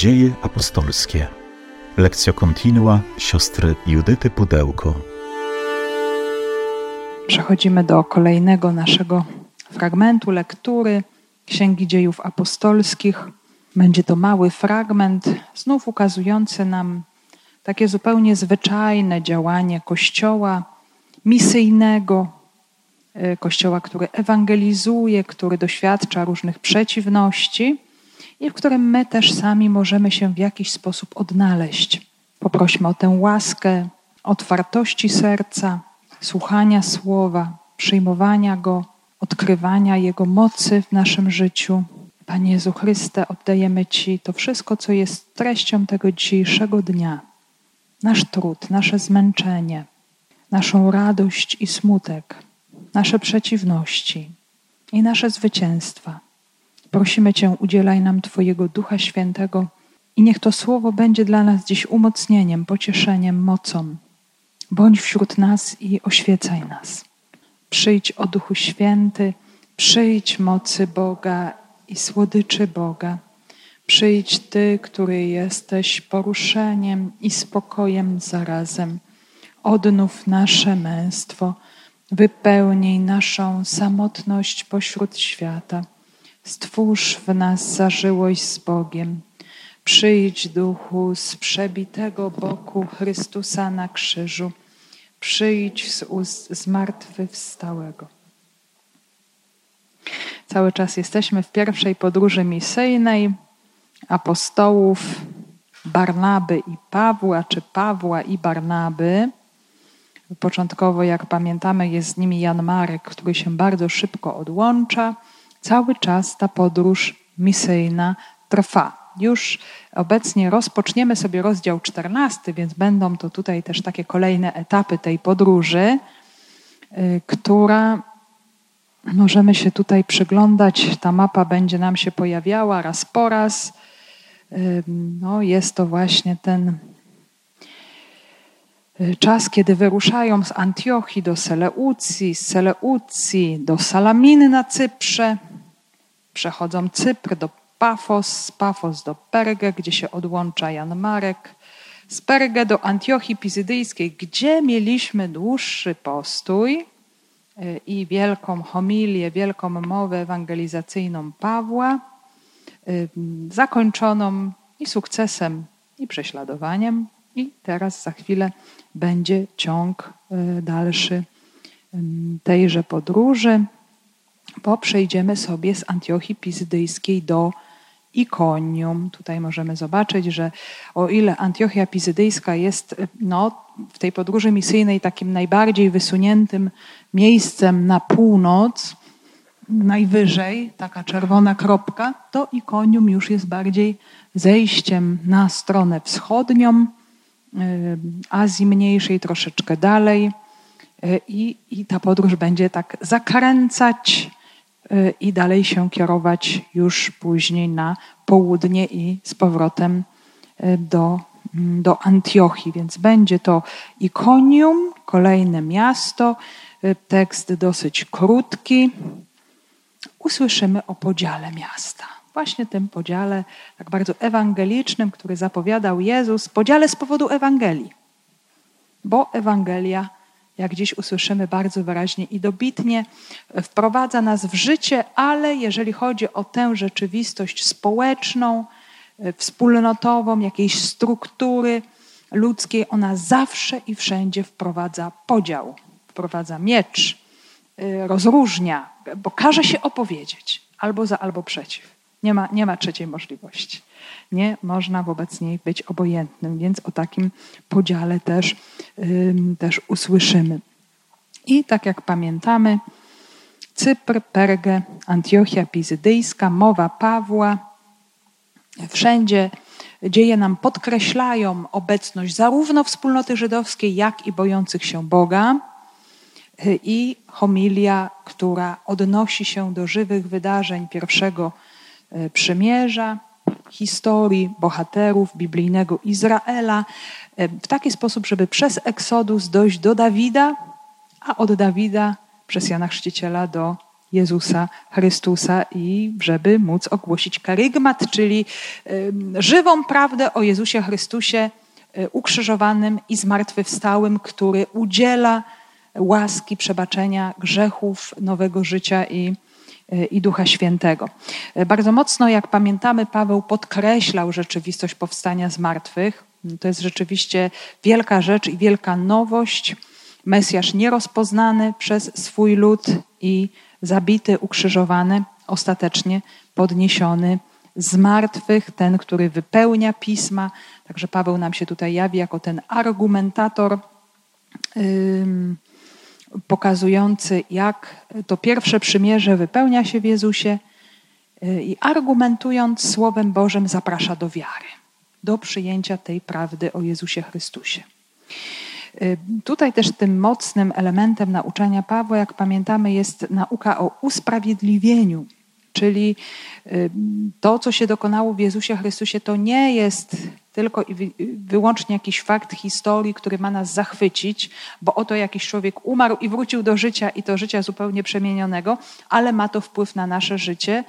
Dzieje apostolskie. Lekcja continua siostry Judyty Pudełko. Przechodzimy do kolejnego naszego fragmentu lektury Księgi Dziejów Apostolskich. Będzie to mały fragment, znów ukazujący nam takie zupełnie zwyczajne działanie Kościoła misyjnego, Kościoła, który ewangelizuje, który doświadcza różnych przeciwności i w którym my też sami możemy się w jakiś sposób odnaleźć. Poprośmy o tę łaskę otwartości serca, słuchania słowa, przyjmowania go, odkrywania jego mocy w naszym życiu. Panie Jezu Chryste, oddajemy Ci to wszystko, co jest treścią tego dzisiejszego dnia. Nasz trud, nasze zmęczenie, naszą radość i smutek, nasze przeciwności i nasze zwycięstwa. Prosimy Cię, udzielaj nam Twojego Ducha Świętego i niech to słowo będzie dla nas dziś umocnieniem, pocieszeniem, mocą. Bądź wśród nas i oświecaj nas. Przyjdź, o Duchu Święty, przyjdź mocy Boga i słodyczy Boga. Przyjdź Ty, który jesteś poruszeniem i spokojem zarazem. Odnów nasze męstwo, wypełnij naszą samotność pośród świata. Stwórz w nas zażyłość z Bogiem. Przyjdź, Duchu, z przebitego boku Chrystusa na krzyżu. Przyjdź z ust zmartwychwstałego. Cały czas jesteśmy w pierwszej podróży misyjnej apostołów Barnaby i Pawła, czy Pawła i Barnaby. Początkowo, jak pamiętamy, jest z nimi Jan Marek, który się bardzo szybko odłącza. Cały czas ta podróż misyjna trwa. Już obecnie rozpoczniemy sobie rozdział 14, więc będą to tutaj też takie kolejne etapy tej podróży, która możemy się tutaj przyglądać. Ta mapa będzie nam się pojawiała raz po raz. No, jest to właśnie ten czas, kiedy wyruszają z Antiochii do Seleucji, z Seleucji do Salaminy na Cyprze, przechodzą Cypr do Pafos, z Pafos do Perge, gdzie się odłącza Jan Marek, z Perge do Antiochii Pizydyjskiej, gdzie mieliśmy dłuższy postój i wielką homilię, wielką mowę ewangelizacyjną Pawła, zakończoną i sukcesem, i prześladowaniem. I teraz za chwilę będzie ciąg dalszy tejże podróży, bo przejdziemy sobie z Antiochii Pizydyjskiej do Ikonium. Tutaj możemy zobaczyć, że o ile Antiochia Pizydyjska jest w tej podróży misyjnej takim najbardziej wysuniętym miejscem na północ, najwyżej, taka czerwona kropka, to Ikonium już jest bardziej zejściem na stronę wschodnią, Azji Mniejszej, troszeczkę dalej. I ta podróż będzie tak zakręcać i dalej się kierować już później na południe i z powrotem do Antiochii. Więc będzie to Ikonium, kolejne miasto, tekst dosyć krótki. Usłyszymy o podziale miasta. Właśnie tym podziale tak bardzo ewangelicznym, który zapowiadał Jezus, podziale z powodu Ewangelii. Bo Ewangelia, jak dziś usłyszymy bardzo wyraźnie i dobitnie, wprowadza nas w życie, ale jeżeli chodzi o tę rzeczywistość społeczną, wspólnotową, jakiejś struktury ludzkiej, ona zawsze i wszędzie wprowadza podział, wprowadza miecz, rozróżnia, bo każe się opowiedzieć albo za, albo przeciw. Nie ma trzeciej możliwości. Nie można wobec niej być obojętnym, więc o takim podziale też usłyszymy. I tak jak pamiętamy, Cypr, Perge, Antiochia Pizydyjska, mowa Pawła. Wszędzie dzieje nam podkreślają obecność zarówno wspólnoty żydowskiej, jak i bojących się Boga. I homilia, która odnosi się do żywych wydarzeń pierwszego Przymierza, historii bohaterów biblijnego Izraela w taki sposób, żeby przez Eksodus dojść do Dawida, a od Dawida przez Jana Chrzciciela do Jezusa Chrystusa i żeby móc ogłosić karygmat, czyli żywą prawdę o Jezusie Chrystusie ukrzyżowanym i zmartwychwstałym, który udziela łaski, przebaczenia grzechów, nowego życia i Ducha Świętego. Bardzo mocno, jak pamiętamy, Paweł podkreślał rzeczywistość powstania z martwych. To jest rzeczywiście wielka rzecz i wielka nowość. Mesjasz nierozpoznany przez swój lud i zabity, ukrzyżowany, ostatecznie podniesiony z martwych, ten, który wypełnia pisma. Także Paweł nam się tutaj jawi jako ten argumentator pokazujący, jak to pierwsze przymierze wypełnia się w Jezusie i argumentując Słowem Bożym zaprasza do wiary, do przyjęcia tej prawdy o Jezusie Chrystusie. Tutaj też tym mocnym elementem nauczania Pawła, jak pamiętamy, jest nauka o usprawiedliwieniu, czyli to, co się dokonało w Jezusie Chrystusie, to nie jest tylko i wyłącznie jakiś fakt historii, który ma nas zachwycić, bo oto jakiś człowiek umarł i wrócił do życia i to życia zupełnie przemienionego, ale ma to wpływ na nasze życie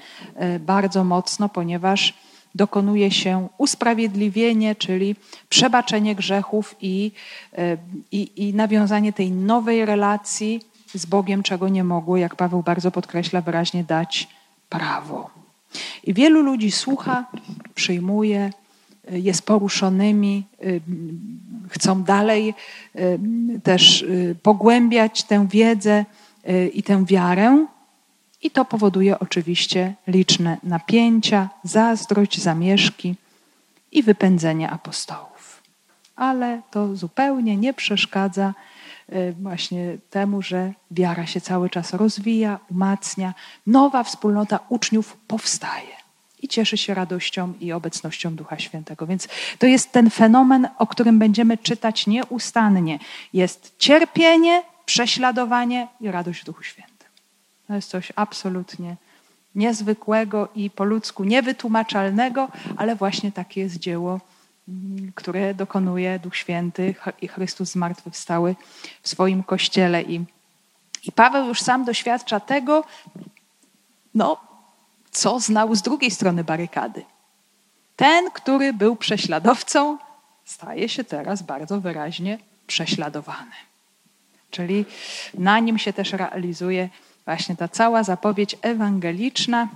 bardzo mocno, ponieważ dokonuje się usprawiedliwienie, czyli przebaczenie grzechów i nawiązanie tej nowej relacji z Bogiem, czego nie mogło, jak Paweł bardzo podkreśla wyraźnie, dać prawo. I wielu ludzi słucha, przyjmuje, jest poruszonymi, chcą dalej też pogłębiać tę wiedzę i tę wiarę. I to powoduje oczywiście liczne napięcia, zazdrość, zamieszki i wypędzenie apostołów. Ale to zupełnie nie przeszkadza właśnie temu, że wiara się cały czas rozwija, umacnia. Nowa wspólnota uczniów powstaje i cieszy się radością i obecnością Ducha Świętego. Więc to jest ten fenomen, o którym będziemy czytać nieustannie. Jest cierpienie, prześladowanie i radość w Duchu Świętym. To jest coś absolutnie niezwykłego i po ludzku niewytłumaczalnego, ale właśnie takie jest dzieło, które dokonuje Duch Święty i Chrystus zmartwychwstały w swoim Kościele. I Paweł już sam doświadcza tego, co znał z drugiej strony barykady. Ten, który był prześladowcą, staje się teraz bardzo wyraźnie prześladowany. Czyli na nim się też realizuje właśnie ta cała zapowiedź ewangeliczna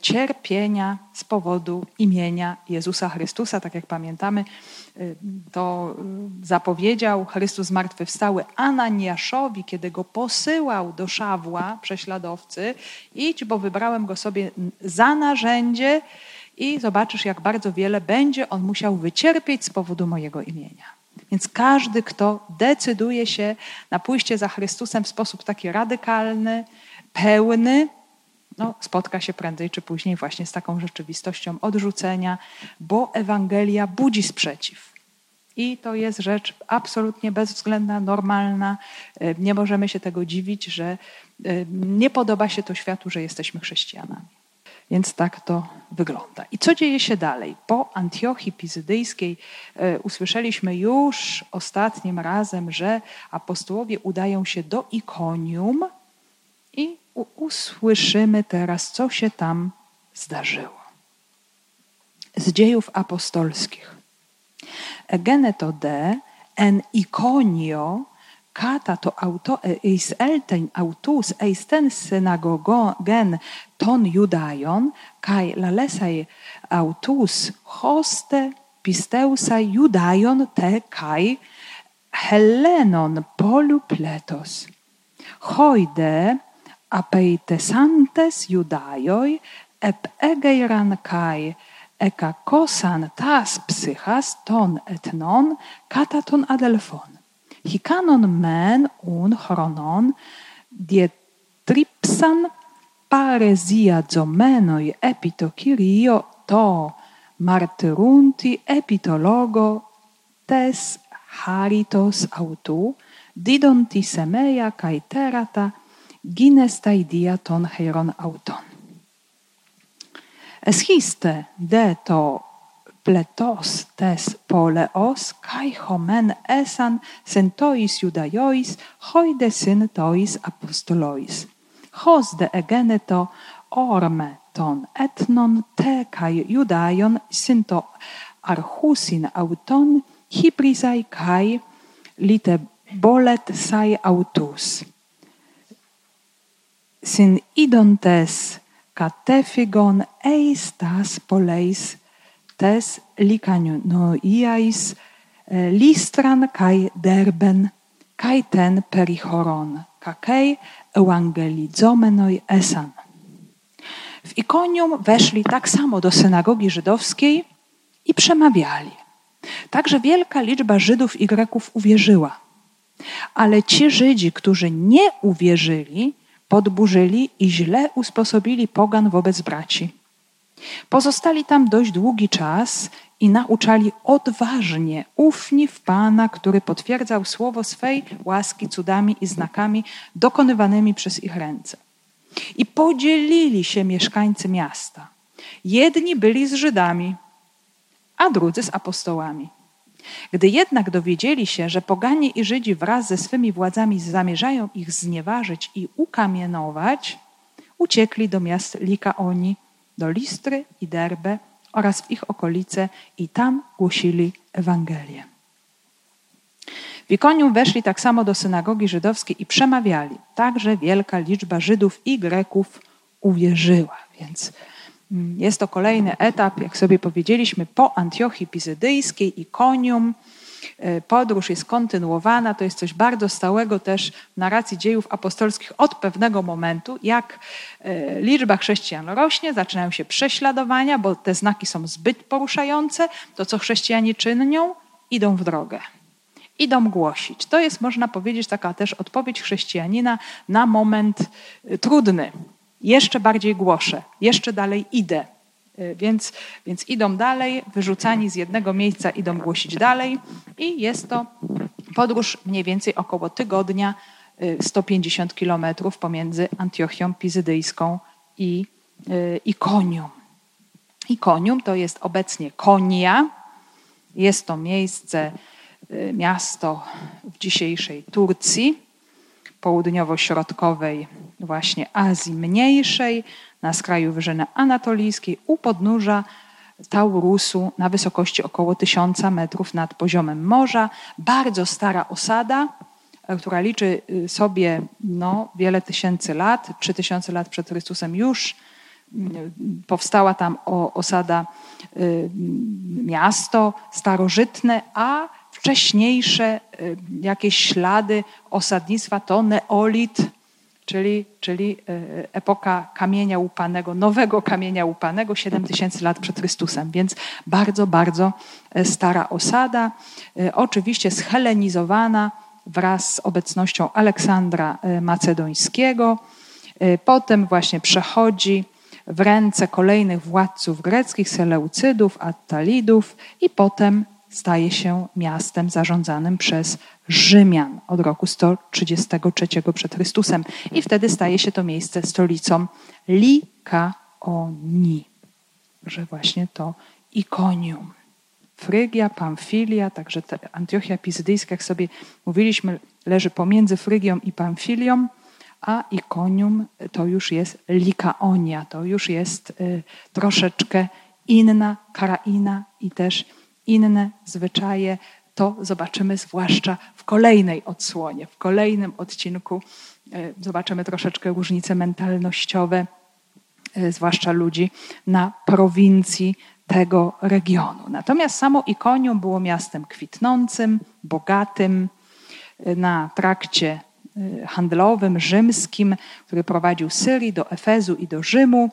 cierpienia z powodu imienia Jezusa Chrystusa. Tak jak pamiętamy, to zapowiedział Chrystus zmartwychwstały Ananiaszowi, kiedy go posyłał do Szawła, prześladowcy. Idź, bo wybrałem go sobie za narzędzie i zobaczysz, jak bardzo wiele będzie on musiał wycierpieć z powodu mojego imienia. Więc każdy, kto decyduje się na pójście za Chrystusem w sposób taki radykalny, pełny, spotka się prędzej czy później właśnie z taką rzeczywistością odrzucenia, bo Ewangelia budzi sprzeciw. I to jest rzecz absolutnie bezwzględna, normalna. Nie możemy się tego dziwić, że nie podoba się to światu, że jesteśmy chrześcijanami. Więc tak to wygląda. I co dzieje się dalej? Po Antiochii Pizydyjskiej usłyszeliśmy już ostatnim razem, że apostołowie udają się do Ikonium i usłyszymy teraz, co się tam zdarzyło. Z Dziejów Apostolskich. Egeneto de en Ikonio kata to auto eis elten autus eisten synagogen ton judaion kai lalesai autus hoste pisteusai judaion te kai hellenon polupletos hoide apeithesantes judaioi ep egeiran kai ekakosan tas psychas ton etnon kataton adelfon hikanon men un chronon dietripsan paresia zomenoi epito kirio to martyrunti epitologo tes haritos autu didonti semeia kai terata ginestai diaton hieron auton. Eschiste de to pletos tes poleos kai homen esan sentois judaiois hoide syntois apostolois hos de egene to orme ton etnon te kai judaion synto archusin auton hibrisai kai lite bolet sai autus. Syn idontes katefigon eis tas poleis tes likanoiais listran kai derben kai ten perichoron kakei ewangelidzomenoi esan. W Ikonium weszli tak samo do synagogi żydowskiej i przemawiali. Także wielka liczba Żydów i Greków uwierzyła. Ale ci Żydzi, którzy nie uwierzyli, podburzyli i źle usposobili pogan wobec braci. Pozostali tam dość długi czas i nauczali odważnie, ufni w Pana, który potwierdzał słowo swej łaski cudami i znakami dokonywanymi przez ich ręce. I podzielili się mieszkańcy miasta. Jedni byli z Żydami, a drudzy z apostołami. Gdy jednak dowiedzieli się, że poganie i Żydzi wraz ze swymi władzami zamierzają ich znieważyć i ukamienować, uciekli do miast Likaonii, do Listry i Derbe oraz w ich okolice i tam głosili Ewangelię. W Ikonium weszli tak samo do synagogi żydowskiej i przemawiali. Także wielka liczba Żydów i Greków uwierzyła. Więc jest to kolejny etap, jak sobie powiedzieliśmy, po Antiochii Pizydyjskiej, Ikonium. Podróż jest kontynuowana, to jest coś bardzo stałego też w narracji dziejów apostolskich od pewnego momentu. Jak liczba chrześcijan rośnie, zaczynają się prześladowania, bo te znaki są zbyt poruszające. To, co chrześcijanie czynią, idą w drogę. Idą głosić. To jest, można powiedzieć, taka też odpowiedź chrześcijanina na moment trudny. Jeszcze bardziej głoszę, jeszcze dalej idę. Więc idą dalej, wyrzucani z jednego miejsca idą głosić dalej i jest to podróż mniej więcej około tygodnia, 150 kilometrów pomiędzy Antiochią Pizydyjską i Ikonium. Ikonium to jest obecnie Konia, jest to miasto w dzisiejszej Turcji, południowo-środkowej właśnie Azji Mniejszej, na skraju Wyżyny Anatolijskiej, u podnóża Taurusu, na wysokości około 1000 metrów nad poziomem morza. Bardzo stara osada, która liczy sobie wiele tysięcy lat, 3000 lat przed Chrystusem już powstała tam osada, miasto starożytne, a wcześniejsze jakieś ślady osadnictwa to Neolit, czyli epoka kamienia łupanego, nowego kamienia łupanego, 7000 lat przed Chrystusem, więc bardzo, bardzo stara osada. Oczywiście zhelenizowana wraz z obecnością Aleksandra Macedońskiego. Potem właśnie przechodzi w ręce kolejnych władców greckich, Seleucydów, Attalidów i potem staje się miastem zarządzanym przez Rzymian od roku 133 przed Chrystusem i wtedy staje się to miejsce stolicą Likaonii, że właśnie to Ikonium. Frygia, Pamfilia, także Antiochia Pizydyjska, jak sobie mówiliśmy, leży pomiędzy Frygią i Pamfilią, a Ikonium to już jest Likaonia, to już jest troszeczkę inna kraina i też inne zwyczaje, to zobaczymy zwłaszcza w kolejnej odsłonie, w kolejnym odcinku. Zobaczymy troszeczkę różnice mentalnościowe, zwłaszcza ludzi na prowincji tego regionu. Natomiast samo Ikonium było miastem kwitnącym, bogatym, na trakcie handlowym, rzymskim, który prowadził z Syrii do Efezu i do Rzymu.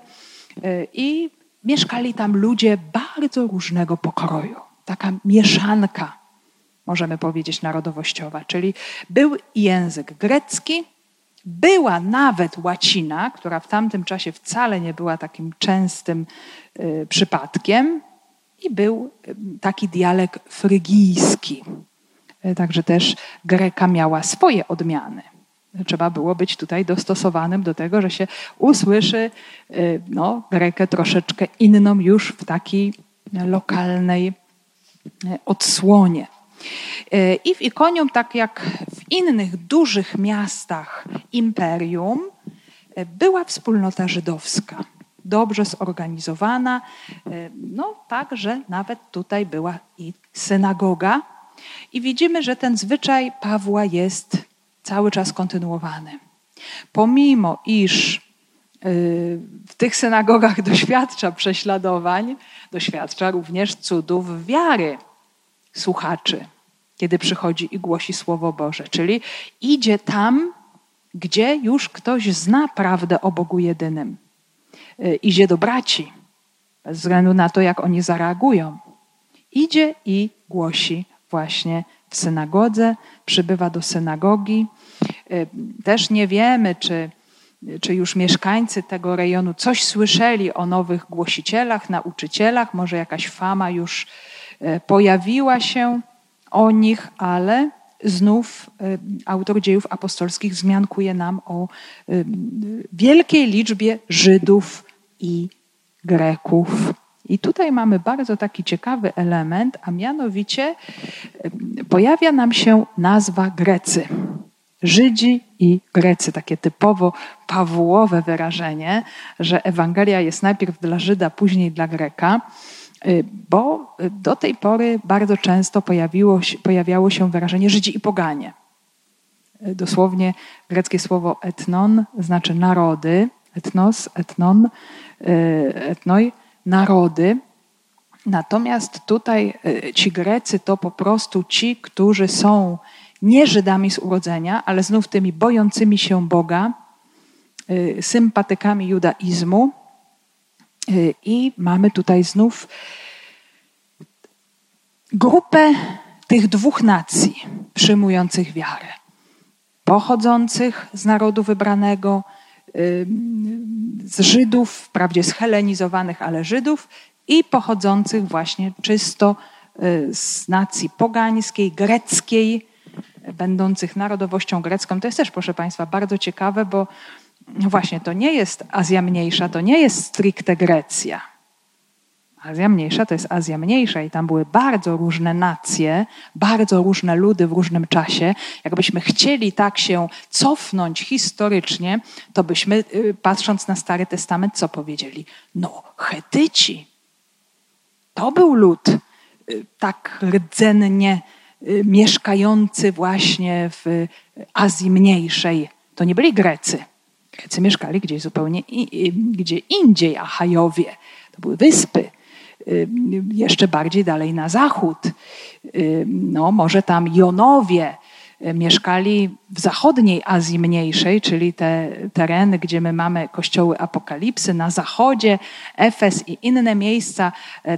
I mieszkali tam ludzie bardzo różnego pokroju. Taka mieszanka, możemy powiedzieć, narodowościowa, czyli był język grecki, była nawet łacina, która w tamtym czasie wcale nie była takim częstym przypadkiem i był taki dialekt frygijski. Także też Greka miała swoje odmiany. Trzeba było być tutaj dostosowanym do tego, że się usłyszy Grekę troszeczkę inną już w takiej lokalnej odsłonie. I w Ikonium, tak jak w innych dużych miastach imperium, była wspólnota żydowska, dobrze zorganizowana, no tak, że nawet tutaj była i synagoga. I widzimy, że ten zwyczaj Pawła jest cały czas kontynuowany. Pomimo iż w tych synagogach doświadcza prześladowań, doświadcza również cudów wiary słuchaczy, kiedy przychodzi i głosi Słowo Boże. Czyli idzie tam, gdzie już ktoś zna prawdę o Bogu jedynym. Idzie do braci, bez względu na to, jak oni zareagują. Idzie i głosi właśnie w synagodze, przybywa do synagogi. Też nie wiemy, czy już mieszkańcy tego rejonu coś słyszeli o nowych głosicielach, nauczycielach. Może jakaś fama już pojawiła się o nich, ale znów autor Dziejów Apostolskich wzmiankuje nam o wielkiej liczbie Żydów i Greków. I tutaj mamy bardzo taki ciekawy element, a mianowicie pojawia nam się nazwa Grecy. Żydzi i Grecy, takie typowo pawłowe wyrażenie, że Ewangelia jest najpierw dla Żyda, później dla Greka, bo do tej pory bardzo często pojawiało się wyrażenie Żydzi i poganie. Dosłownie greckie słowo etnon znaczy narody, etnos, etnon, etnoi, narody. Natomiast tutaj ci Grecy to po prostu ci, którzy są nie Żydami z urodzenia, ale znów tymi bojącymi się Boga, sympatykami judaizmu. I mamy tutaj znów grupę tych dwóch nacji przyjmujących wiarę. Pochodzących z narodu wybranego, z Żydów, wprawdzie zhelenizowanych, ale Żydów, i pochodzących właśnie czysto z nacji pogańskiej, greckiej, będących narodowością grecką. To jest też, proszę Państwa, bardzo ciekawe, bo właśnie to nie jest Azja Mniejsza, to nie jest stricte Grecja. Azja Mniejsza to jest Azja Mniejsza i tam były bardzo różne nacje, bardzo różne ludy w różnym czasie. Jakbyśmy chcieli tak się cofnąć historycznie, to byśmy, patrząc na Stary Testament, co powiedzieli? No, Chetyci. To był lud tak rdzennie mieszkający właśnie w Azji Mniejszej. To nie byli Grecy. Grecy mieszkali gdzieś zupełnie gdzie indziej, Achajowie. To były wyspy. Jeszcze bardziej dalej na zachód. No, może tam Jonowie mieszkali w zachodniej Azji Mniejszej, czyli te tereny, gdzie my mamy kościoły Apokalipsy, na zachodzie, Efes i inne miejsca.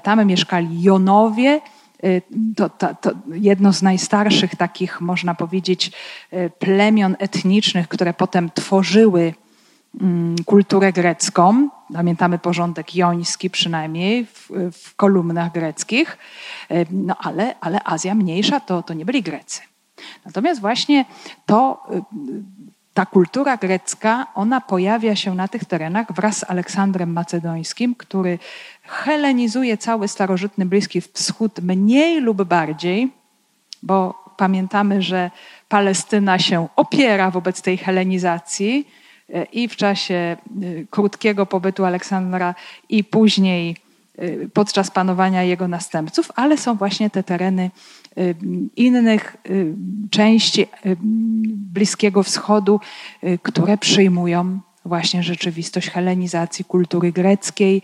Tam mieszkali Jonowie. To jedno z najstarszych takich, można powiedzieć, plemion etnicznych, które potem tworzyły kulturę grecką. Pamiętamy porządek joński przynajmniej w kolumnach greckich. No ale Azja Mniejsza to nie byli Grecy. Natomiast właśnie ta kultura grecka, ona pojawia się na tych terenach wraz z Aleksandrem Macedońskim, który helenizuje cały starożytny Bliski Wschód mniej lub bardziej, bo pamiętamy, że Palestyna się opiera wobec tej helenizacji i w czasie krótkiego pobytu Aleksandra i później podczas panowania jego następców, ale są właśnie te tereny innych części Bliskiego Wschodu, które przyjmują właśnie rzeczywistość helenizacji kultury greckiej,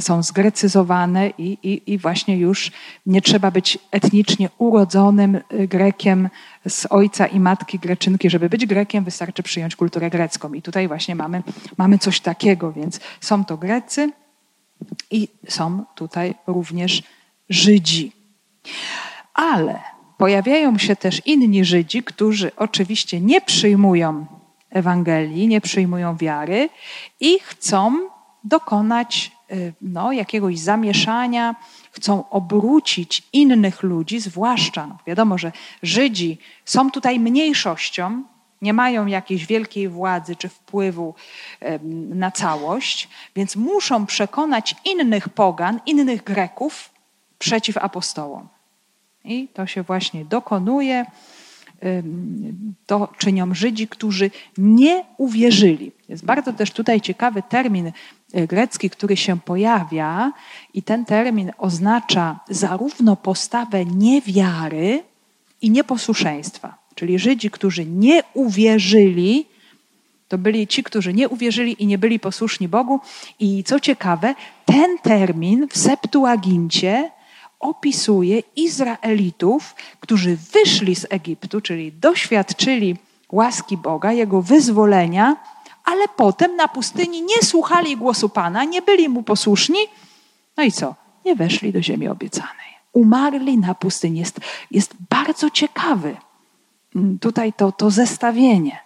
są zgrecyzowane i właśnie już nie trzeba być etnicznie urodzonym Grekiem z ojca i matki Greczynki, żeby być Grekiem, wystarczy przyjąć kulturę grecką. I tutaj właśnie mamy coś takiego, więc są to Grecy i są tutaj również Żydzi. Ale pojawiają się też inni Żydzi, którzy oczywiście nie przyjmują Ewangelii, nie przyjmują wiary i chcą dokonać jakiegoś zamieszania, chcą obrócić innych ludzi, zwłaszcza wiadomo, że Żydzi są tutaj mniejszością, nie mają jakiejś wielkiej władzy czy wpływu na całość, więc muszą przekonać innych pogan, innych Greków przeciw apostołom. I to się właśnie dokonuje. to czynią Żydzi, którzy nie uwierzyli. Jest bardzo też tutaj ciekawy termin grecki, który się pojawia, i ten termin oznacza zarówno postawę niewiary i nieposłuszeństwa. Czyli Żydzi, którzy nie uwierzyli, to byli ci, którzy nie uwierzyli i nie byli posłuszni Bogu. I co ciekawe, ten termin w Septuagincie opisuje Izraelitów, którzy wyszli z Egiptu, czyli doświadczyli łaski Boga, Jego wyzwolenia, ale potem na pustyni nie słuchali głosu Pana, nie byli Mu posłuszni. No i co? Nie weszli do ziemi obiecanej. Umarli na pustyni. Jest bardzo ciekawy tutaj to zestawienie.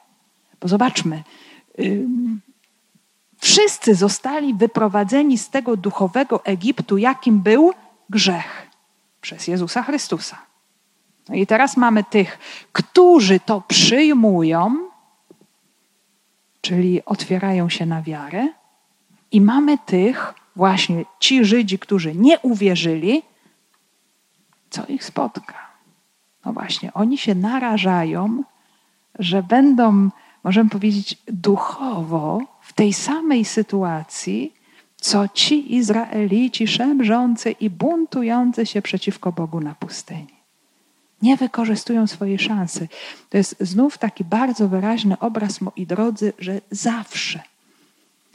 Bo zobaczmy, wszyscy zostali wyprowadzeni z tego duchowego Egiptu, jakim był grzech, przez Jezusa Chrystusa. No i teraz mamy tych, którzy to przyjmują, czyli otwierają się na wiarę, i mamy tych, właśnie ci Żydzi, którzy nie uwierzyli, co ich spotka. No właśnie, oni się narażają, że będą, możemy powiedzieć, duchowo w tej samej sytuacji, co ci Izraelici szemrzący i buntujący się przeciwko Bogu na pustyni. Nie wykorzystują swojej szansy. To jest znów taki bardzo wyraźny obraz, moi drodzy, że zawsze,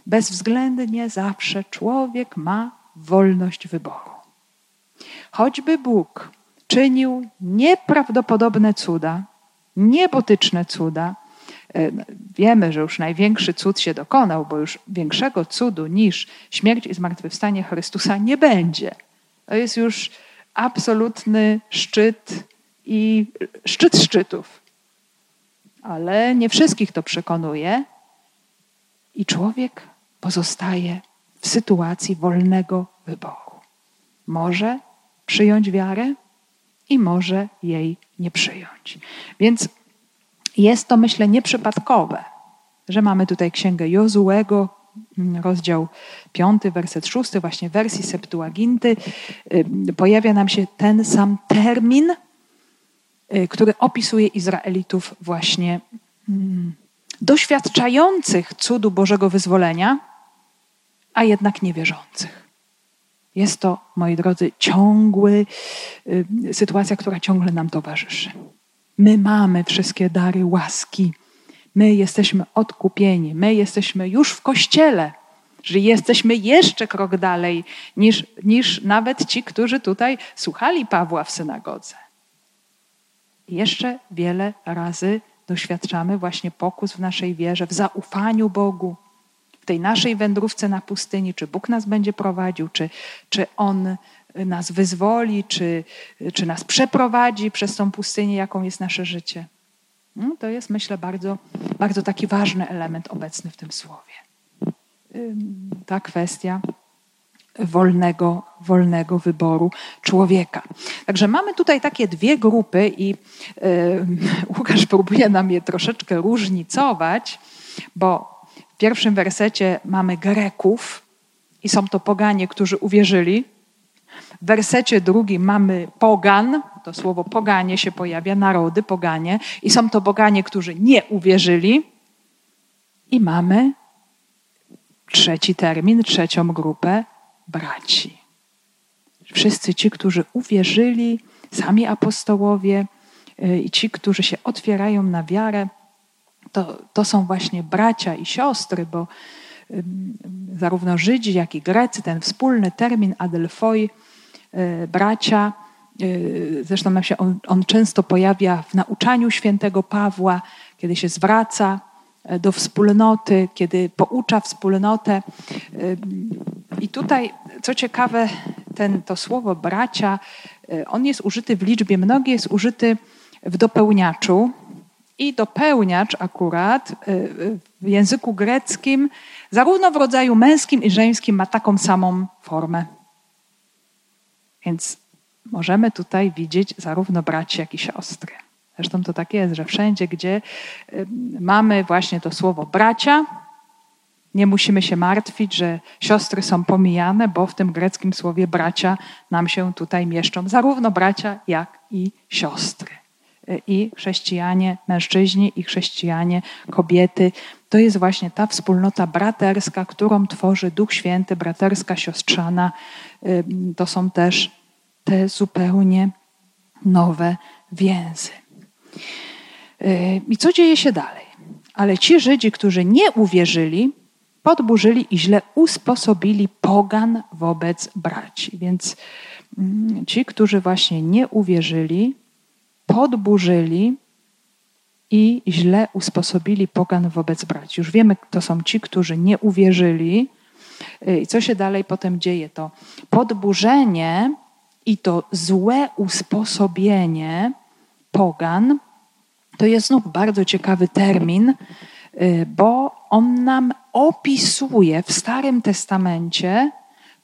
bezwzględnie zawsze człowiek ma wolność wyboru. Choćby Bóg czynił nieprawdopodobne cuda, niebotyczne cuda. Wiemy, że już największy cud się dokonał, bo już większego cudu niż śmierć i zmartwychwstanie Chrystusa nie będzie. To jest już absolutny szczyt i szczyt szczytów. Ale nie wszystkich to przekonuje i człowiek pozostaje w sytuacji wolnego wyboru. Może przyjąć wiarę i może jej nie przyjąć. Więc jest to, myślę, nieprzypadkowe, że mamy tutaj Księgę Jozułego, rozdział 5, werset 6, właśnie w wersji Septuaginty. Pojawia nam się ten sam termin, który opisuje Izraelitów właśnie doświadczających cudu Bożego wyzwolenia, a jednak niewierzących. Jest to, moi drodzy, sytuacja, która ciągle nam towarzyszy. My mamy wszystkie dary łaski. My jesteśmy odkupieni. My jesteśmy już w Kościele. Czyli jesteśmy jeszcze krok dalej niż nawet ci, którzy tutaj słuchali Pawła w synagodze. Jeszcze wiele razy doświadczamy właśnie pokus w naszej wierze, w zaufaniu Bogu, w tej naszej wędrówce na pustyni, czy Bóg nas będzie prowadził, czy On nas wyzwoli, czy nas przeprowadzi przez tą pustynię, jaką jest nasze życie. No, to jest, myślę, bardzo, bardzo taki ważny element obecny w tym słowie. Ta kwestia wolnego wyboru człowieka. Także mamy tutaj takie dwie grupy i Łukasz próbuje nam je troszeczkę różnicować, bo w pierwszym wersecie mamy Greków i są to poganie, którzy uwierzyli. W wersecie drugim mamy pogan, to słowo poganie się pojawia, narody, poganie, i są to poganie, którzy nie uwierzyli. I mamy trzeci termin, trzecią grupę, braci. Wszyscy ci, którzy uwierzyli, sami apostołowie i ci, którzy się otwierają na wiarę, to są właśnie bracia i siostry, bo zarówno Żydzi, jak i Grecy, ten wspólny termin adelphoi, bracia, zresztą nam się on często pojawia w nauczaniu świętego Pawła, kiedy się zwraca do wspólnoty, kiedy poucza wspólnotę. I tutaj, co ciekawe, to słowo bracia, on jest użyty w liczbie mnogiej, jest użyty w dopełniaczu. I dopełniacz akurat w języku greckim, zarówno w rodzaju męskim i żeńskim, ma taką samą formę. Więc możemy tutaj widzieć zarówno braci, jak i siostry. Zresztą to tak jest, że wszędzie, gdzie mamy właśnie to słowo bracia, nie musimy się martwić, że siostry są pomijane, bo w tym greckim słowie bracia nam się tutaj mieszczą zarówno bracia, jak i siostry. i chrześcijanie, mężczyźni i chrześcijanie, kobiety. To jest właśnie ta wspólnota braterska, którą tworzy Duch Święty, braterska, siostrzana. To są też te zupełnie nowe więzy. I co dzieje się dalej? Ale ci Żydzi, którzy nie uwierzyli, podburzyli i źle usposobili pogan wobec braci. Więc ci, którzy właśnie nie uwierzyli, podburzyli i źle usposobili pogan wobec braci. Już wiemy, to są ci, którzy nie uwierzyli. I co się dalej potem dzieje? To podburzenie i to złe usposobienie pogan to jest znów bardzo ciekawy termin, bo on nam opisuje w Starym Testamencie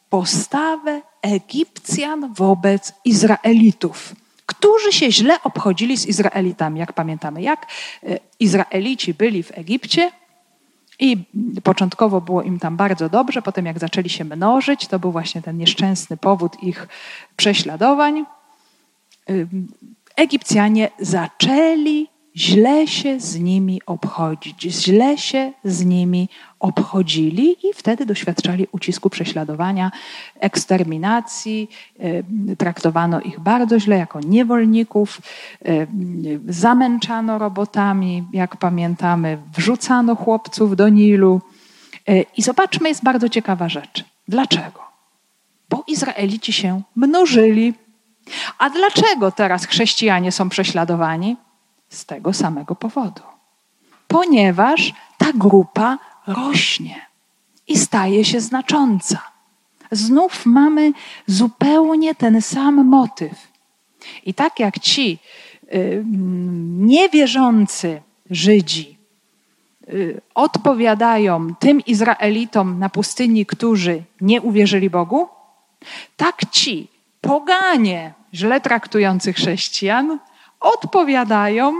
postawę Egipcjan wobec Izraelitów, którzy się źle obchodzili z Izraelitami. Jak pamiętamy, jak Izraelici byli w Egipcie i początkowo było im tam bardzo dobrze, potem jak zaczęli się mnożyć, to był właśnie ten nieszczęsny powód ich prześladowań. Egipcjanie zaczęli źle się z nimi obchodzić, źle się z nimi obchodzili i wtedy doświadczali ucisku, prześladowania, eksterminacji. Traktowano ich bardzo źle jako niewolników, zamęczano robotami, jak pamiętamy, wrzucano chłopców do Nilu. I zobaczmy, jest bardzo ciekawa rzecz. Dlaczego? Bo Izraelici się mnożyli. A dlaczego teraz chrześcijanie są prześladowani? Z tego samego powodu. Ponieważ ta grupa rośnie i staje się znacząca. Znów mamy zupełnie ten sam motyw. I tak jak ci niewierzący Żydzi odpowiadają tym Izraelitom na pustyni, którzy nie uwierzyli Bogu, tak ci poganie źle traktujących chrześcijan odpowiadają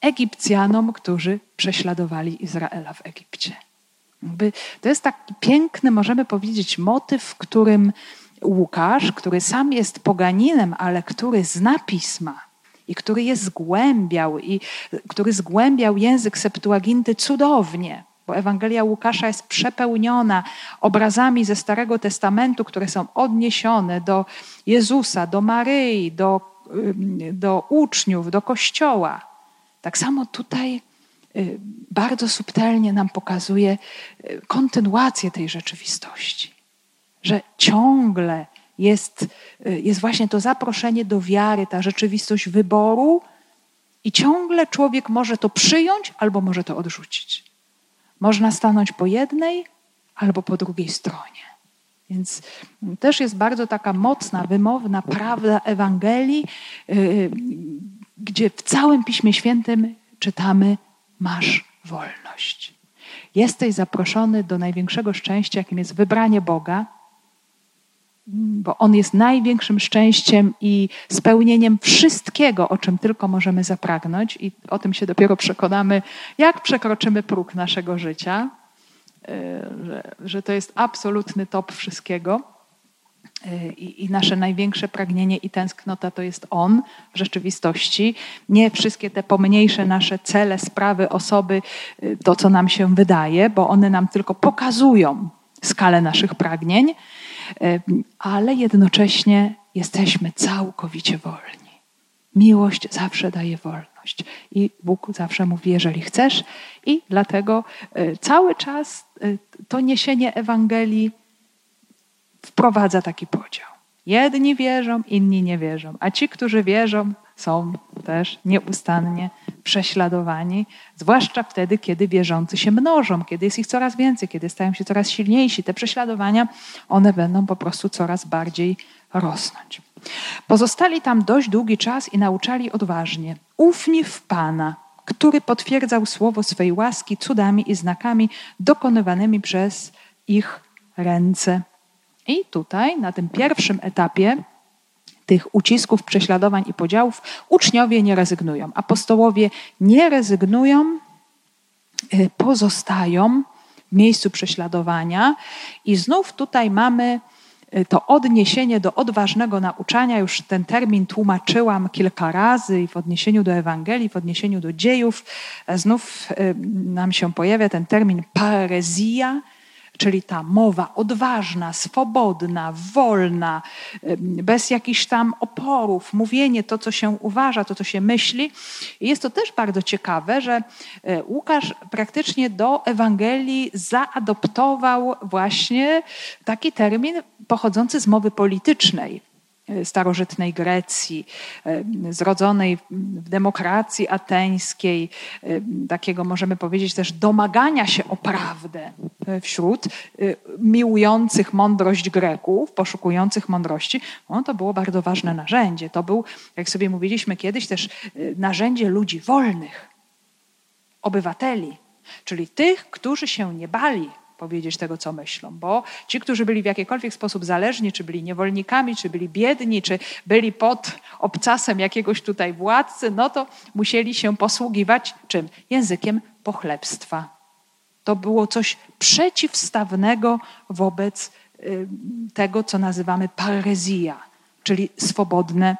Egipcjanom, którzy prześladowali Izraela w Egipcie. To jest taki piękny, możemy powiedzieć, motyw, w którym Łukasz, który sam jest poganinem, ale który zna pisma i który je zgłębiał, i który zgłębiał język Septuaginty cudownie, bo Ewangelia Łukasza jest przepełniona obrazami ze Starego Testamentu, które są odniesione do Jezusa, do Maryi, do uczniów, do Kościoła. Tak samo tutaj bardzo subtelnie nam pokazuje kontynuację tej rzeczywistości, że ciągle jest właśnie to zaproszenie do wiary, ta rzeczywistość wyboru i ciągle człowiek może to przyjąć albo może to odrzucić. Można stanąć po jednej albo po drugiej stronie. Więc też jest bardzo taka mocna, wymowna prawda Ewangelii, gdzie w całym Piśmie Świętym czytamy: masz wolność. Jesteś zaproszony do największego szczęścia, jakim jest wybranie Boga, bo On jest największym szczęściem i spełnieniem wszystkiego, o czym tylko możemy zapragnąć, i o tym się dopiero przekonamy, jak przekroczymy próg naszego życia. Że to jest absolutny top wszystkiego i nasze największe pragnienie i tęsknota to jest On w rzeczywistości. Nie wszystkie te pomniejsze nasze cele, sprawy, osoby, to co nam się wydaje, bo one nam tylko pokazują skalę naszych pragnień, ale jednocześnie jesteśmy całkowicie wolni. Miłość zawsze daje wolność i Bóg zawsze mówi: jeżeli chcesz. I dlatego cały czas to niesienie Ewangelii wprowadza taki podział. Jedni wierzą, inni nie wierzą, a ci, którzy wierzą, są też nieustannie prześladowani, zwłaszcza wtedy, kiedy wierzący się mnożą, kiedy jest ich coraz więcej, kiedy stają się coraz silniejsi. Te prześladowania, one będą po prostu coraz bardziej rosnąć. Pozostali tam dość długi czas i nauczali odważnie, ufni w Pana, który potwierdzał słowo swej łaski cudami i znakami dokonywanymi przez ich ręce. I tutaj, na tym pierwszym etapie tych ucisków, prześladowań i podziałów, uczniowie nie rezygnują, apostołowie nie rezygnują, pozostają w miejscu prześladowania. I znów tutaj mamy to odniesienie do odważnego nauczania, już ten termin tłumaczyłam kilka razy i w odniesieniu do Ewangelii, w odniesieniu do dziejów, znów nam się pojawia ten termin parezja, czyli ta mowa odważna, swobodna, wolna, bez jakichś tam oporów, mówienie to, co się uważa, to, co się myśli. I jest to też bardzo ciekawe, że Łukasz praktycznie do Ewangelii zaadoptował właśnie taki termin pochodzący z mowy politycznej starożytnej Grecji, zrodzonej w demokracji ateńskiej, takiego możemy powiedzieć też domagania się o prawdę wśród miłujących mądrość Greków, poszukujących mądrości. No, to było bardzo ważne narzędzie. To był, jak sobie mówiliśmy kiedyś, też narzędzie ludzi wolnych, obywateli, czyli tych, którzy się nie bali powiedzieć tego, co myślą, bo ci, którzy byli w jakikolwiek sposób zależni, czy byli niewolnikami, czy byli biedni, czy byli pod obcasem jakiegoś tutaj władcy, no to musieli się posługiwać czym? Językiem pochlebstwa. To było coś przeciwstawnego wobec tego, co nazywamy parezja, czyli swobodne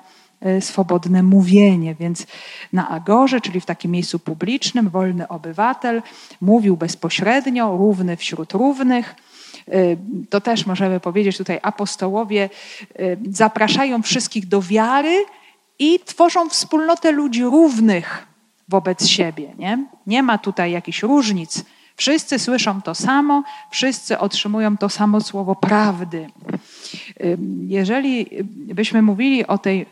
mówienie, więc na agorze, czyli w takim miejscu publicznym, wolny obywatel mówił bezpośrednio, równy wśród równych. To też możemy powiedzieć tutaj, apostołowie zapraszają wszystkich do wiary i tworzą wspólnotę ludzi równych wobec siebie. Nie ma tutaj jakichś różnic. Wszyscy słyszą to samo, wszyscy otrzymują to samo słowo prawdy. Jeżeli byśmy mówili o tej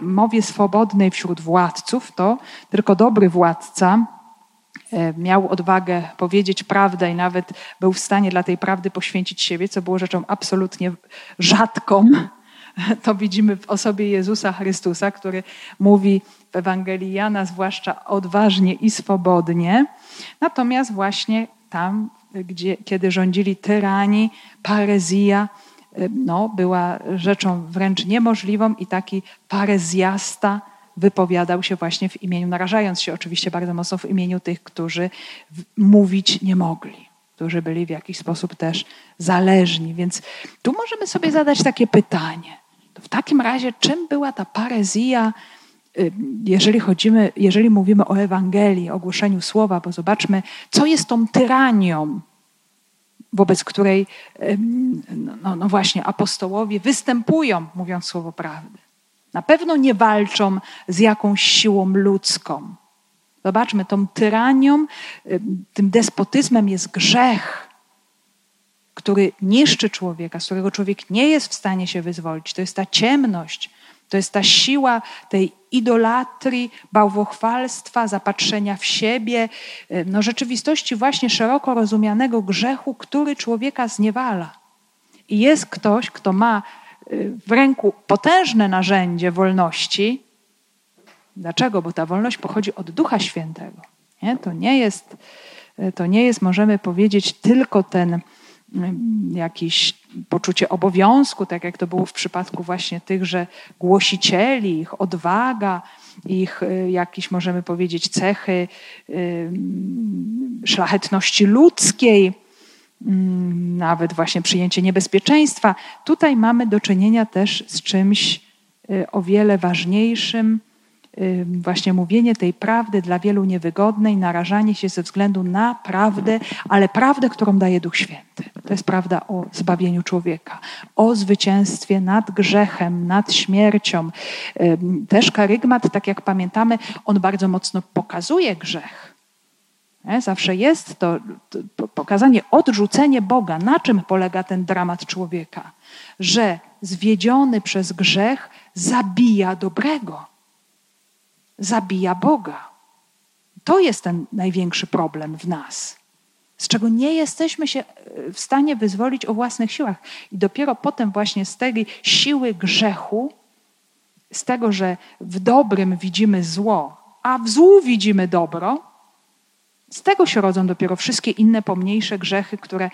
mowie swobodnej wśród władców, to tylko dobry władca miał odwagę powiedzieć prawdę i nawet był w stanie dla tej prawdy poświęcić siebie, co było rzeczą absolutnie rzadką. To widzimy w osobie Jezusa Chrystusa, który mówi w Ewangelii Jana zwłaszcza odważnie i swobodnie. Natomiast właśnie tam, kiedy rządzili tyrani, parezja była rzeczą wręcz niemożliwą i taki parezjasta wypowiadał się właśnie w imieniu, narażając się oczywiście bardzo mocno w imieniu tych, którzy mówić nie mogli, którzy byli w jakiś sposób też zależni. Więc tu możemy sobie zadać takie pytanie. To w takim razie czym była ta parezja, jeżeli mówimy o Ewangelii, o głoszeniu słowa, bo zobaczmy, co jest tą tyranią, wobec której właśnie apostołowie występują, mówiąc słowo prawdy. Na pewno nie walczą z jakąś siłą ludzką. Zobaczmy, tą tyranią, tym despotyzmem jest grzech, który niszczy człowieka, z którego człowiek nie jest w stanie się wyzwolić. To jest ta ciemność, to jest ta siła tej idolatrii, bałwochwalstwa, zapatrzenia w siebie, rzeczywistości właśnie szeroko rozumianego grzechu, który człowieka zniewala. I jest ktoś, kto ma w ręku potężne narzędzie wolności. Dlaczego? Bo ta wolność pochodzi od Ducha Świętego. Nie? To nie jest, możemy powiedzieć, tylko ten jakieś poczucie obowiązku, tak jak to było w przypadku właśnie tychże głosicieli, ich odwaga, ich jakieś, możemy powiedzieć, cechy szlachetności ludzkiej, nawet właśnie przyjęcie niebezpieczeństwa. Tutaj mamy do czynienia też z czymś o wiele ważniejszym, właśnie mówienie tej prawdy dla wielu niewygodnej, narażanie się ze względu na prawdę, ale prawdę, którą daje Duch Święty. To jest prawda o zbawieniu człowieka, o zwycięstwie nad grzechem, nad śmiercią. Też karygmat, tak jak pamiętamy, on bardzo mocno pokazuje grzech. Zawsze jest to pokazanie, odrzucenie Boga. Na czym polega ten dramat człowieka? Że zwiedziony przez grzech zabija dobrego. Zabija Boga. To jest ten największy problem w nas, z czego nie jesteśmy się w stanie wyzwolić o własnych siłach. I dopiero potem właśnie z tej siły grzechu, z tego, że w dobrym widzimy zło, a w złu widzimy dobro, z tego się rodzą dopiero wszystkie inne pomniejsze grzechy, które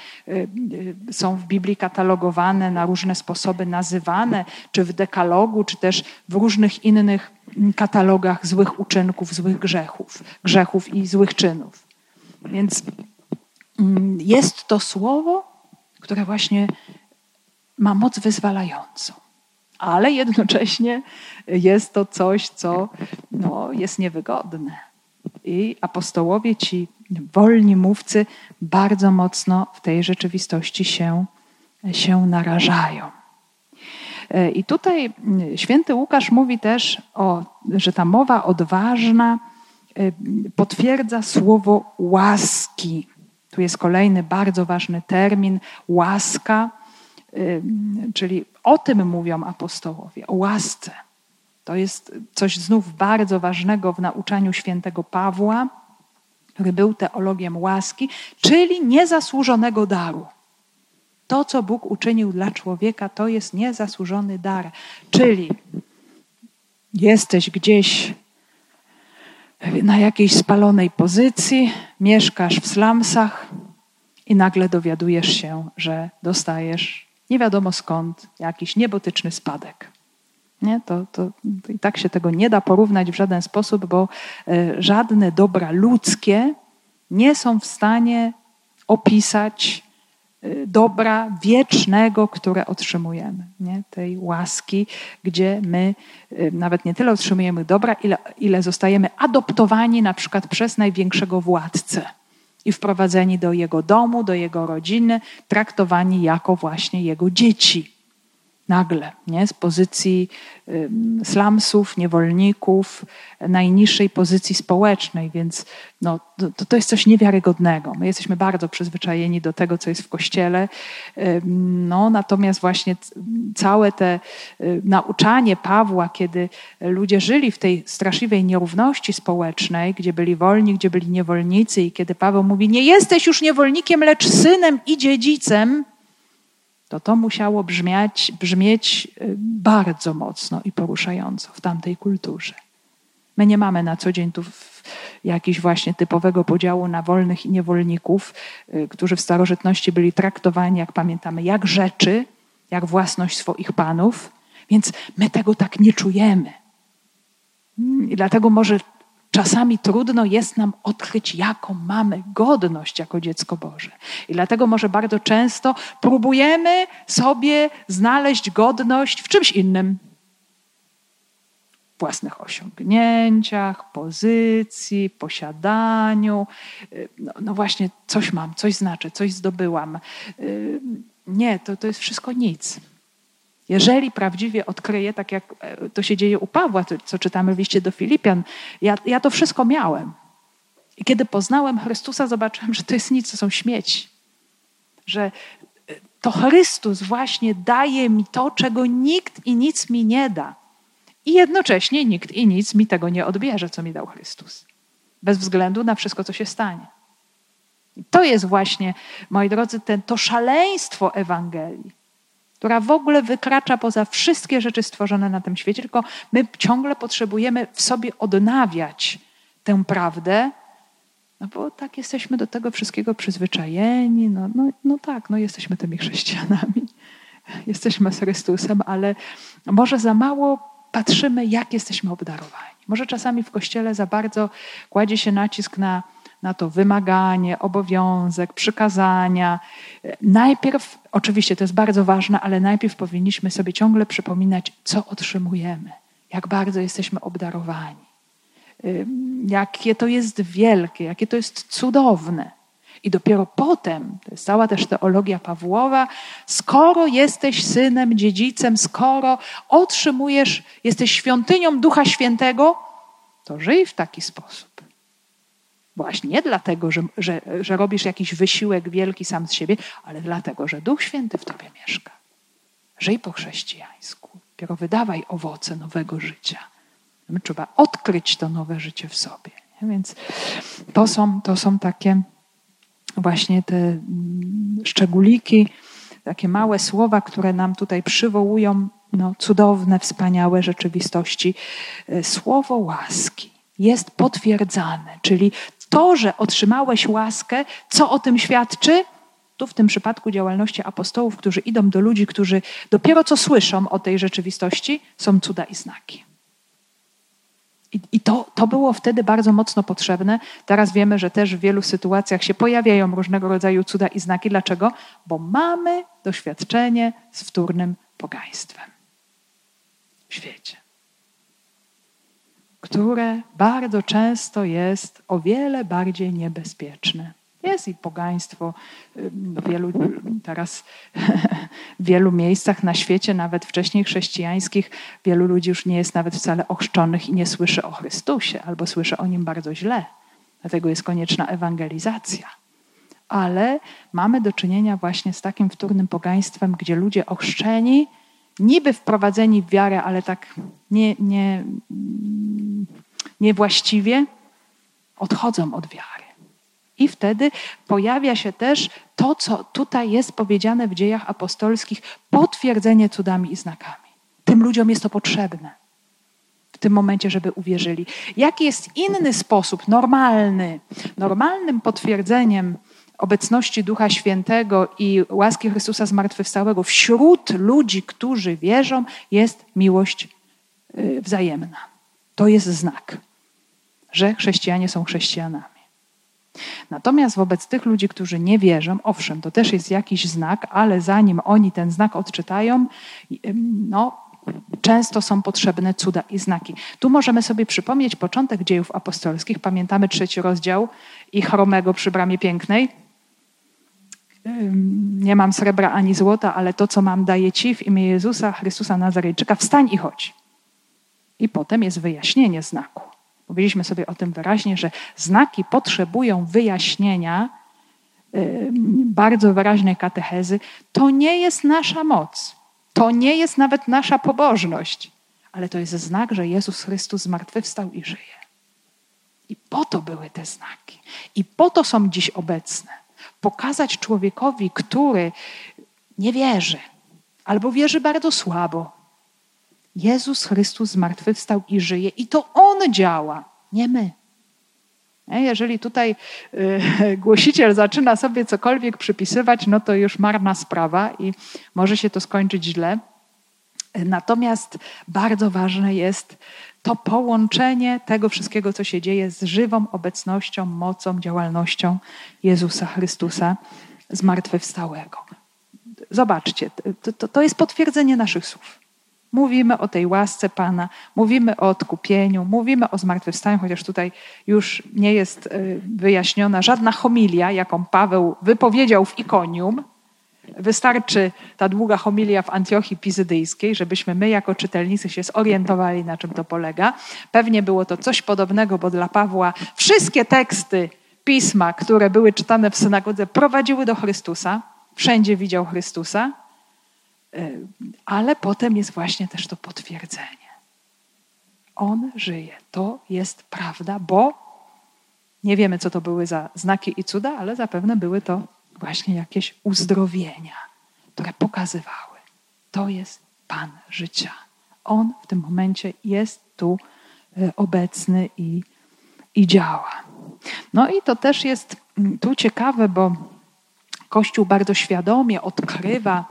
są w Biblii katalogowane, na różne sposoby nazywane, czy w dekalogu, czy też w różnych innych katalogach złych uczynków, złych grzechów i złych czynów. Więc jest to słowo, które właśnie ma moc wyzwalającą, ale jednocześnie jest to coś, co jest niewygodne. I apostołowie, ci wolni mówcy, bardzo mocno w tej rzeczywistości się narażają. I tutaj święty Łukasz mówi też, że ta mowa odważna potwierdza słowo łaski. Tu jest kolejny bardzo ważny termin, łaska, czyli o tym mówią apostołowie, o łasce. To jest coś znów bardzo ważnego w nauczaniu świętego Pawła, który był teologiem łaski, czyli niezasłużonego daru. To, co Bóg uczynił dla człowieka, to jest niezasłużony dar. Czyli jesteś gdzieś na jakiejś spalonej pozycji, mieszkasz w slumsach i nagle dowiadujesz się, że dostajesz nie wiadomo skąd jakiś niebotyczny spadek. Nie? To i tak się tego nie da porównać w żaden sposób, bo żadne dobra ludzkie nie są w stanie opisać dobra wiecznego, które otrzymujemy. Nie? Tej łaski, gdzie my nawet nie tyle otrzymujemy dobra, ile zostajemy adoptowani na przykład przez największego władcę i wprowadzeni do jego domu, do jego rodziny, traktowani jako właśnie jego dzieci. Nagle, nie? Z pozycji slumsów, niewolników, najniższej pozycji społecznej, więc to jest coś niewiarygodnego. My jesteśmy bardzo przyzwyczajeni do tego, co jest w Kościele. Natomiast właśnie całe te nauczanie Pawła, kiedy ludzie żyli w tej straszliwej nierówności społecznej, gdzie byli wolni, gdzie byli niewolnicy i kiedy Paweł mówi, nie jesteś już niewolnikiem, lecz synem i dziedzicem, to musiało brzmieć bardzo mocno i poruszająco w tamtej kulturze. My nie mamy na co dzień tu jakiegoś właśnie typowego podziału na wolnych i niewolników, którzy w starożytności byli traktowani, jak pamiętamy, jak rzeczy, jak własność swoich panów, więc my tego tak nie czujemy. I dlatego może czasami trudno jest nam odkryć, jaką mamy godność jako dziecko Boże. I dlatego może bardzo często próbujemy sobie znaleźć godność w czymś innym. W własnych osiągnięciach, pozycji, posiadaniu. Właśnie coś mam, coś znaczę, coś zdobyłam. Nie, to jest wszystko nic. Jeżeli prawdziwie odkryję, tak jak to się dzieje u Pawła, co czytamy w liście do Filipian, ja to wszystko miałem. I kiedy poznałem Chrystusa, zobaczyłem, że to jest nic, to są śmieci. Że to Chrystus właśnie daje mi to, czego nikt i nic mi nie da. I jednocześnie nikt i nic mi tego nie odbierze, co mi dał Chrystus. Bez względu na wszystko, co się stanie. I to jest właśnie, moi drodzy, to szaleństwo Ewangelii, która w ogóle wykracza poza wszystkie rzeczy stworzone na tym świecie, tylko my ciągle potrzebujemy w sobie odnawiać tę prawdę, bo tak jesteśmy do tego wszystkiego przyzwyczajeni, jesteśmy tymi chrześcijanami, jesteśmy z Chrystusem, ale może za mało patrzymy, jak jesteśmy obdarowani. Może czasami w Kościele za bardzo kładzie się nacisk na to wymaganie, obowiązek, przykazania. Najpierw, oczywiście to jest bardzo ważne, ale najpierw powinniśmy sobie ciągle przypominać, co otrzymujemy, jak bardzo jesteśmy obdarowani, jakie to jest wielkie, jakie to jest cudowne. I dopiero potem, to jest cała też teologia Pawłowa, skoro jesteś synem, dziedzicem, skoro otrzymujesz, jesteś świątynią Ducha Świętego, to żyj w taki sposób. Właśnie nie dlatego, że robisz jakiś wysiłek wielki sam z siebie, ale dlatego, że Duch Święty w tobie mieszka. Żyj po chrześcijańsku. Dopiero wydawaj owoce nowego życia. Trzeba odkryć to nowe życie w sobie. Więc to są takie właśnie te szczególiki, takie małe słowa, które nam tutaj przywołują cudowne, wspaniałe rzeczywistości. Słowo łaski jest potwierdzane, czyli to, że otrzymałeś łaskę, co o tym świadczy? Tu w tym przypadku działalności apostołów, którzy idą do ludzi, którzy dopiero co słyszą o tej rzeczywistości, są cuda i znaki. I to było wtedy bardzo mocno potrzebne. Teraz wiemy, że też w wielu sytuacjach się pojawiają różnego rodzaju cuda i znaki. Dlaczego? Bo mamy doświadczenie z wtórnym pogaństwem w świecie, które bardzo często jest o wiele bardziej niebezpieczne. Jest i pogaństwo w wielu miejscach na świecie, nawet wcześniej chrześcijańskich, wielu ludzi już nie jest nawet wcale ochrzczonych i nie słyszy o Chrystusie, albo słyszy o Nim bardzo źle. Dlatego jest konieczna ewangelizacja. Ale mamy do czynienia właśnie z takim wtórnym pogaństwem, gdzie ludzie ochrzczeni, niby wprowadzeni w wiarę, ale tak niewłaściwie odchodzą od wiary. I wtedy pojawia się też to, co tutaj jest powiedziane w Dziejach Apostolskich, potwierdzenie cudami i znakami. Tym ludziom jest to potrzebne w tym momencie, żeby uwierzyli. Jaki jest inny sposób, normalny? Normalnym potwierdzeniem obecności Ducha Świętego i łaski Chrystusa Zmartwychwstałego wśród ludzi, którzy wierzą, jest miłość wzajemna. To jest znak, że chrześcijanie są chrześcijanami. Natomiast wobec tych ludzi, którzy nie wierzą, owszem, to też jest jakiś znak, ale zanim oni ten znak odczytają, często są potrzebne cuda i znaki. Tu możemy sobie przypomnieć początek Dziejów Apostolskich. Pamiętamy 3 rozdział i chromego przy Bramie Pięknej. Nie mam srebra ani złota, ale to, co mam, daję Ci w imię Jezusa Chrystusa Nazarejczyka. Wstań i chodź. I potem jest wyjaśnienie znaku. Powiedzieliśmy sobie o tym wyraźnie, że znaki potrzebują wyjaśnienia, bardzo wyraźnej katechezy. To nie jest nasza moc. To nie jest nawet nasza pobożność. Ale to jest znak, że Jezus Chrystus zmartwychwstał i żyje. I po to były te znaki. I po to są dziś obecne. Pokazać człowiekowi, który nie wierzy, albo wierzy bardzo słabo. Jezus Chrystus zmartwychwstał i żyje. I to On działa, nie my. Jeżeli tutaj głosiciel zaczyna sobie cokolwiek przypisywać, to już marna sprawa i może się to skończyć źle. Natomiast bardzo ważne jest to połączenie tego wszystkiego, co się dzieje z żywą obecnością, mocą, działalnością Jezusa Chrystusa Zmartwychwstałego. Zobaczcie, to jest potwierdzenie naszych słów. Mówimy o tej łasce Pana, mówimy o odkupieniu, mówimy o zmartwychwstaniu, chociaż tutaj już nie jest wyjaśniona żadna homilia, jaką Paweł wypowiedział w Ikonium. Wystarczy ta długa homilia w Antiochii Pizydyjskiej, żebyśmy my jako czytelnicy się zorientowali, na czym to polega. Pewnie było to coś podobnego, bo dla Pawła wszystkie teksty Pisma, które były czytane w synagodze, prowadziły do Chrystusa. Wszędzie widział Chrystusa. Ale potem jest właśnie też to potwierdzenie. On żyje. To jest prawda, bo nie wiemy, co to były za znaki i cuda, ale zapewne były to właśnie jakieś uzdrowienia, które pokazywały. To jest Pan życia. On w tym momencie jest tu obecny i działa. I to też jest tu ciekawe, bo Kościół bardzo świadomie odkrywa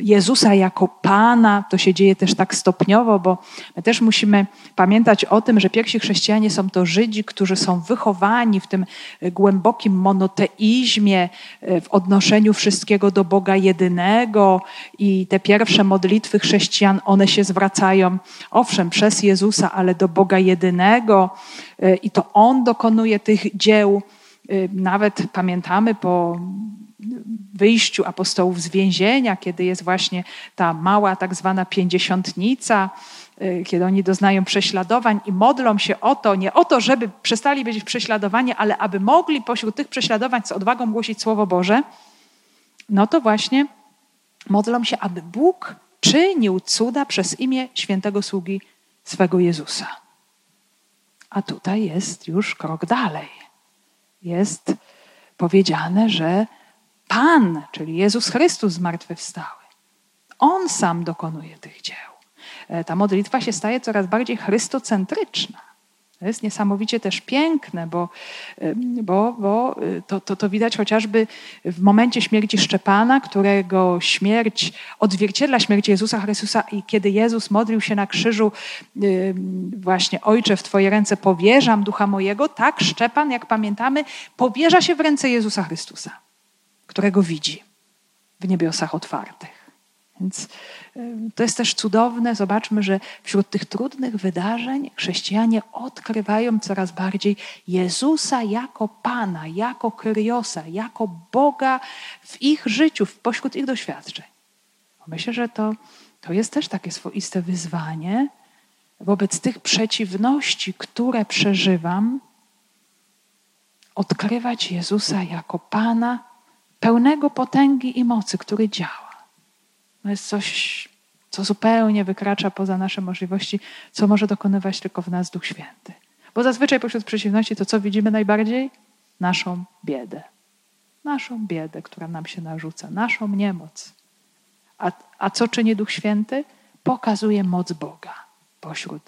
Jezusa jako Pana. To się dzieje też tak stopniowo, bo my też musimy pamiętać o tym, że pierwsi chrześcijanie są to Żydzi, którzy są wychowani w tym głębokim monoteizmie, w odnoszeniu wszystkiego do Boga jedynego i te pierwsze modlitwy chrześcijan, one się zwracają, owszem, przez Jezusa, ale do Boga jedynego i to On dokonuje tych dzieł. Nawet pamiętamy po wyjściu apostołów z więzienia, kiedy jest właśnie ta mała tak zwana pięćdziesiątnica, kiedy oni doznają prześladowań i modlą się o to, nie o to, żeby przestali być prześladowani, ale aby mogli pośród tych prześladowań z odwagą głosić Słowo Boże, to właśnie modlą się, aby Bóg czynił cuda przez imię świętego sługi swego Jezusa. A tutaj jest już krok dalej. Jest powiedziane, że Pan, czyli Jezus Chrystus zmartwychwstały, On sam dokonuje tych dzieł. Ta modlitwa się staje coraz bardziej chrystocentryczna. To jest niesamowicie też piękne, bo to widać chociażby w momencie śmierci Szczepana, którego śmierć odzwierciedla śmierć Jezusa Chrystusa i kiedy Jezus modlił się na krzyżu właśnie Ojcze, w Twoje ręce powierzam ducha mojego, tak Szczepan, jak pamiętamy, powierza się w ręce Jezusa Chrystusa, którego widzi w niebiosach otwartych. Więc to jest też cudowne. Zobaczmy, że wśród tych trudnych wydarzeń chrześcijanie odkrywają coraz bardziej Jezusa jako Pana, jako Kyrios, jako Boga w ich życiu, pośród ich doświadczeń. Myślę, że to jest też takie swoiste wyzwanie wobec tych przeciwności, które przeżywam, odkrywać Jezusa jako Pana pełnego potęgi i mocy, który działa. To jest coś, co zupełnie wykracza poza nasze możliwości, co może dokonywać tylko w nas Duch Święty. Bo zazwyczaj pośród przeciwności to co widzimy najbardziej? Naszą biedę. Naszą biedę, która nam się narzuca. Naszą niemoc. A co czyni Duch Święty? Pokazuje moc Boga pośród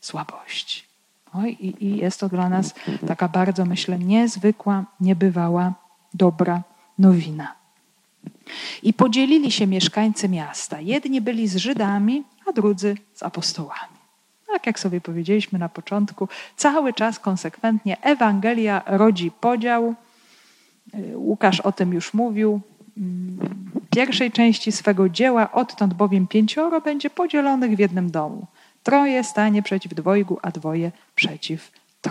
słabości. I jest to dla nas taka bardzo, myślę, niezwykła, niebywała, dobra nowina. I podzielili się mieszkańcy miasta. Jedni byli z Żydami, a drudzy z apostołami. Tak jak sobie powiedzieliśmy na początku, cały czas konsekwentnie Ewangelia rodzi podział. Łukasz o tym już mówił. W pierwszej części swego dzieła, odtąd bowiem 5 będzie podzielonych w jednym domu. 3 stanie przeciw 2, a 2 przeciw 3.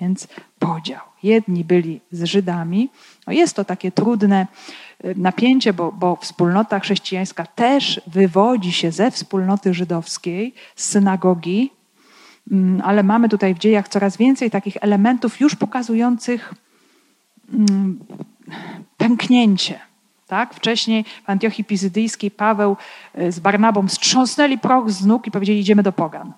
Więc podział. Jedni byli z Żydami. No jest to takie trudne napięcie, bo wspólnota chrześcijańska też wywodzi się ze wspólnoty żydowskiej, z synagogi, ale mamy tutaj w dziejach coraz więcej takich elementów już pokazujących pęknięcie. Tak? Wcześniej w Antiochii Pizydyjskiej Paweł z Barnabą strząsnęli proch z nóg i powiedzieli: idziemy do pogan.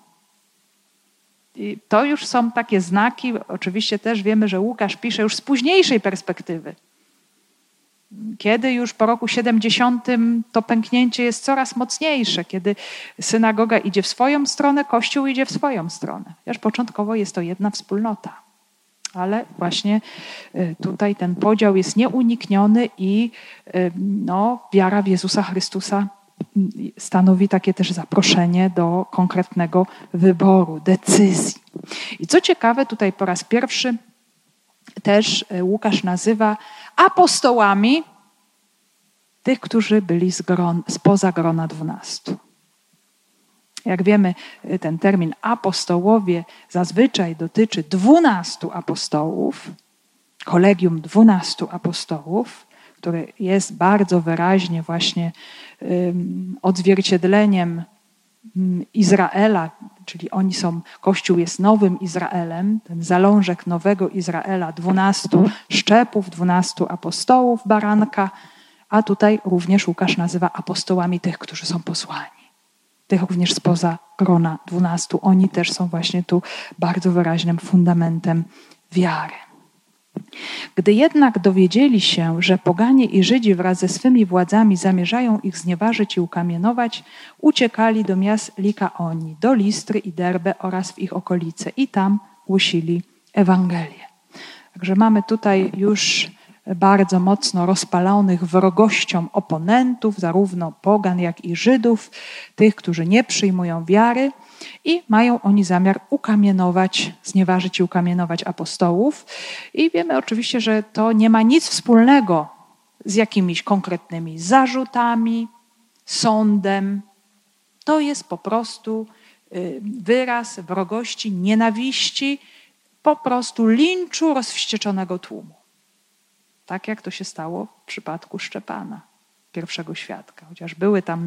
I to już są takie znaki. Oczywiście też wiemy, że Łukasz pisze już z późniejszej perspektywy. Kiedy już po roku 70 to pęknięcie jest coraz mocniejsze, kiedy synagoga idzie w swoją stronę, Kościół idzie w swoją stronę. Chociaż początkowo jest to jedna wspólnota. Ale właśnie tutaj ten podział jest nieunikniony i wiara w Jezusa Chrystusa stanowi takie też zaproszenie do konkretnego wyboru, decyzji. I co ciekawe, tutaj po raz pierwszy też Łukasz nazywa apostołami tych, którzy byli spoza grona 12. Jak wiemy, ten termin apostołowie zazwyczaj dotyczy 12 apostołów, kolegium 12 apostołów, które jest bardzo wyraźnie właśnie odzwierciedleniem Izraela, czyli oni są, Kościół jest nowym Izraelem, ten zalążek nowego Izraela, 12 szczepów, 12 apostołów, baranka, a tutaj również Łukasz nazywa apostołami tych, którzy są posłani. Tych również spoza grona 12. Oni też są właśnie tu bardzo wyraźnym fundamentem wiary. Gdy jednak dowiedzieli się, że poganie i Żydzi wraz ze swymi władzami zamierzają ich znieważyć i ukamienować, uciekali do miast Likaonii, do Listry i Derbe oraz w ich okolice i tam głosili Ewangelię. Także mamy tutaj już bardzo mocno rozpalonych wrogością oponentów, zarówno pogan, jak i Żydów, tych, którzy nie przyjmują wiary i mają oni zamiar ukamienować, znieważyć i ukamienować apostołów. I wiemy oczywiście, że to nie ma nic wspólnego z jakimiś konkretnymi zarzutami, sądem. To jest po prostu wyraz wrogości, nienawiści, po prostu linczu rozwścieczonego tłumu. Tak jak to się stało w przypadku Szczepana, pierwszego świadka. Chociaż były tam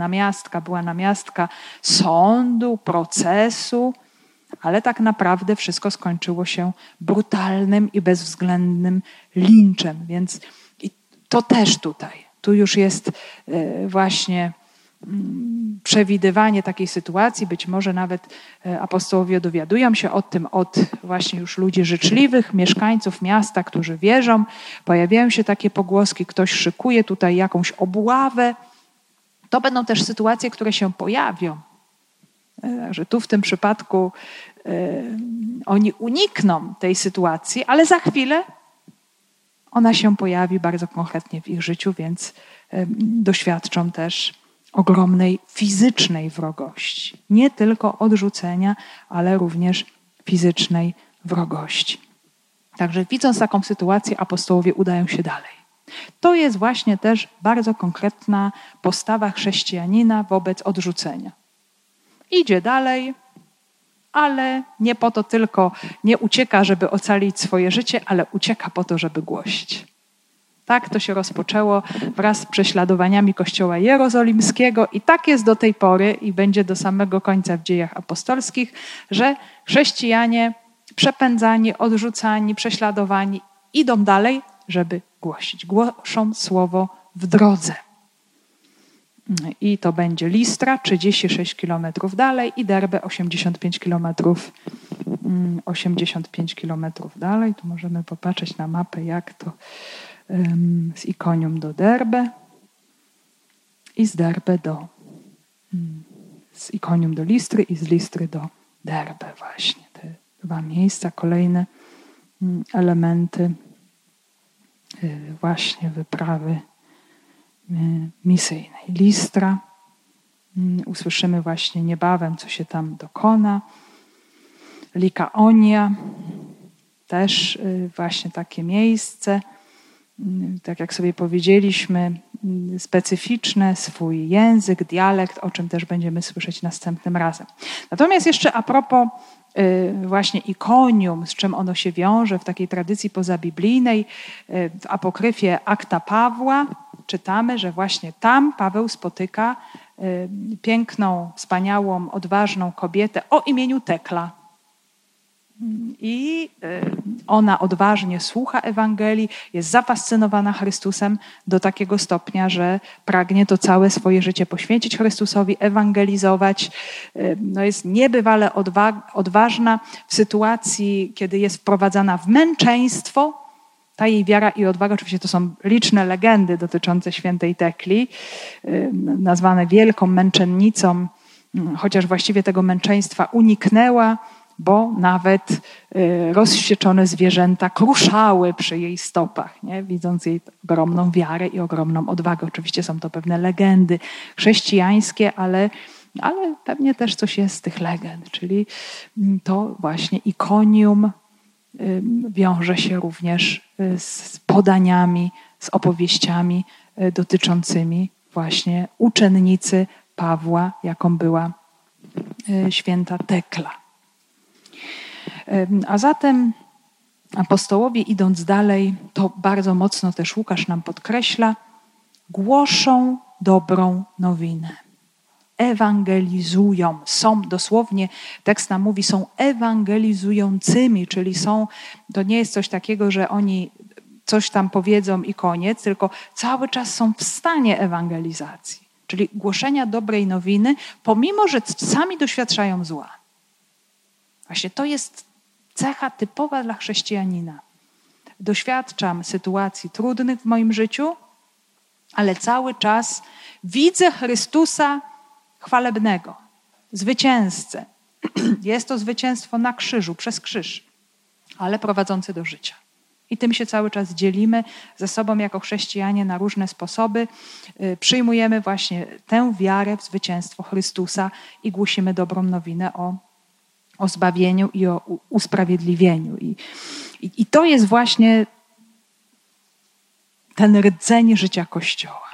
była namiastka sądu, procesu, ale tak naprawdę wszystko skończyło się brutalnym i bezwzględnym linczem. Więc to też tutaj. Tu już jest właśnie przewidywanie takiej sytuacji. Być może nawet apostołowie dowiadują się o tym od właśnie już ludzi życzliwych, mieszkańców miasta, którzy wierzą. Pojawiają się takie pogłoski, ktoś szykuje tutaj jakąś obławę. To będą też sytuacje, które się pojawią. Że tu w tym przypadku oni unikną tej sytuacji, ale za chwilę ona się pojawi bardzo konkretnie w ich życiu, więc doświadczą też ogromnej fizycznej wrogości. Nie tylko odrzucenia, ale również fizycznej wrogości. Także widząc taką sytuację, apostołowie udają się dalej. To jest właśnie też bardzo konkretna postawa chrześcijanina wobec odrzucenia. Idzie dalej, ale nie po to tylko, nie ucieka, żeby ocalić swoje życie, ale ucieka po to, żeby głosić. Tak to się rozpoczęło wraz z prześladowaniami Kościoła Jerozolimskiego i tak jest do tej pory i będzie do samego końca w Dziejach Apostolskich, że chrześcijanie przepędzani, odrzucani, prześladowani idą dalej, żeby głosić. Głoszą słowo w drodze. I to będzie Listra, 36 km dalej i Derbe, 85 km dalej. Tu możemy popatrzeć na mapę, jak to z Ikonium do Derbe i z Derbe z Ikonium do Listry i z Listry do Derbe właśnie. Te dwa miejsca, kolejne elementy właśnie wyprawy misyjnej. Listra. Usłyszymy właśnie niebawem, co się tam dokona. Likaonia. Też właśnie takie miejsce, tak jak sobie powiedzieliśmy, specyficzne, swój język, dialekt, o czym też będziemy słyszeć następnym razem. Natomiast jeszcze a propos właśnie Ikonium, z czym ono się wiąże w takiej tradycji pozabiblijnej, w apokryfie Akta Pawła czytamy, że właśnie tam Paweł spotyka piękną, wspaniałą, odważną kobietę o imieniu Tekla. I ona odważnie słucha Ewangelii, jest zafascynowana Chrystusem do takiego stopnia, że pragnie to całe swoje życie poświęcić Chrystusowi, ewangelizować. No jest niebywale odważna w sytuacji, kiedy jest wprowadzana w męczeństwo. Ta jej wiara i odwaga, oczywiście to są liczne legendy dotyczące świętej Tekli, nazwane wielką męczennicą, chociaż właściwie tego męczeństwa uniknęła, bo nawet rozwścieczone zwierzęta kruszały przy jej stopach, nie? Widząc jej ogromną wiarę i ogromną odwagę. Oczywiście są to pewne legendy chrześcijańskie, ale pewnie też coś jest z tych legend, czyli to właśnie Ikonium wiąże się również z podaniami, z opowieściami dotyczącymi właśnie uczennicy Pawła, jaką była święta Tekla. A zatem apostołowie, idąc dalej, to bardzo mocno też Łukasz nam podkreśla, głoszą dobrą nowinę. Ewangelizują. Są, dosłownie tekst nam mówi, są ewangelizującymi, czyli są, to nie jest coś takiego, że oni coś tam powiedzą i koniec, tylko cały czas są w stanie ewangelizacji, czyli głoszenia dobrej nowiny, pomimo że sami doświadczają zła. Właśnie to jest cecha typowa dla chrześcijanina. Doświadczam sytuacji trudnych w moim życiu, ale cały czas widzę Chrystusa chwalebnego, zwycięzcę. Jest to zwycięstwo na krzyżu, przez krzyż, ale prowadzący do życia. I tym się cały czas dzielimy ze sobą jako chrześcijanie na różne sposoby. Przyjmujemy właśnie tę wiarę w zwycięstwo Chrystusa i głosimy dobrą nowinę o zbawieniu i o usprawiedliwieniu. I to jest właśnie ten rdzeń życia Kościoła.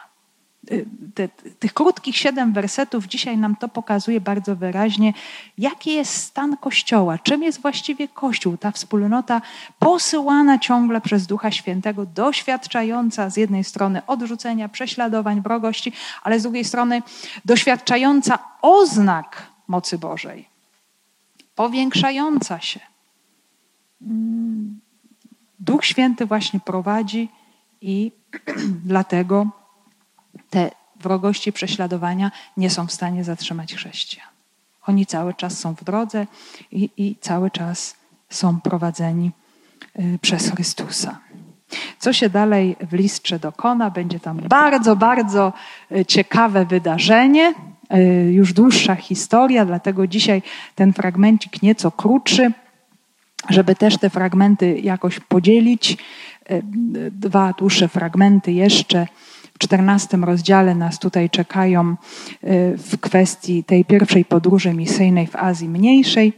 Tych krótkich 7 wersetów dzisiaj nam to pokazuje bardzo wyraźnie, jaki jest stan Kościoła, czym jest właściwie Kościół, ta wspólnota posyłana ciągle przez Ducha Świętego, doświadczająca z jednej strony odrzucenia, prześladowań, wrogości, ale z drugiej strony doświadczająca oznak mocy Bożej. Powiększająca się. Duch Święty właśnie prowadzi i dlatego te wrogości, prześladowania nie są w stanie zatrzymać chrześcijan. Oni cały czas są w drodze i cały czas są prowadzeni przez Chrystusa. Co się dalej w listrze dokona? Będzie tam bardzo, bardzo ciekawe wydarzenie. już dłuższa historia, dlatego dzisiaj ten fragmencik nieco krótszy, żeby też te fragmenty jakoś podzielić. Dwa dłuższe fragmenty jeszcze w 14 rozdziale nas tutaj czekają w kwestii tej pierwszej podróży misyjnej w Azji Mniejszej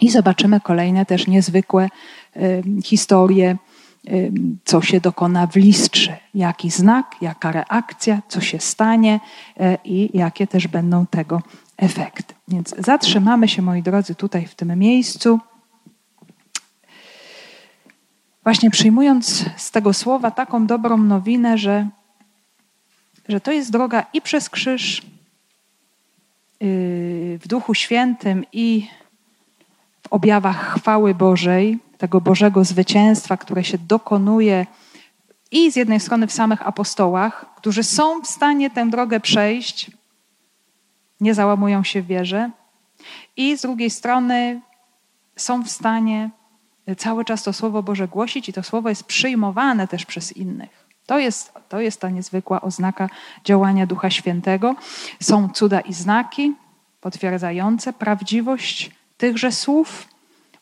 i zobaczymy kolejne też niezwykłe historie, co się dokona w Listrze, jaki znak, jaka reakcja, co się stanie i jakie też będą tego efekty. Więc zatrzymamy się, moi drodzy, tutaj w tym miejscu. Właśnie przyjmując z tego słowa taką dobrą nowinę, że to jest droga i przez krzyż, w Duchu Świętym i w objawach chwały Bożej, tego Bożego zwycięstwa, które się dokonuje i z jednej strony w samych apostołach, którzy są w stanie tę drogę przejść, nie załamują się w wierze, i z drugiej strony są w stanie cały czas to Słowo Boże głosić i to Słowo jest przyjmowane też przez innych. To jest ta niezwykła oznaka działania Ducha Świętego. Są cuda i znaki potwierdzające prawdziwość tychże słów.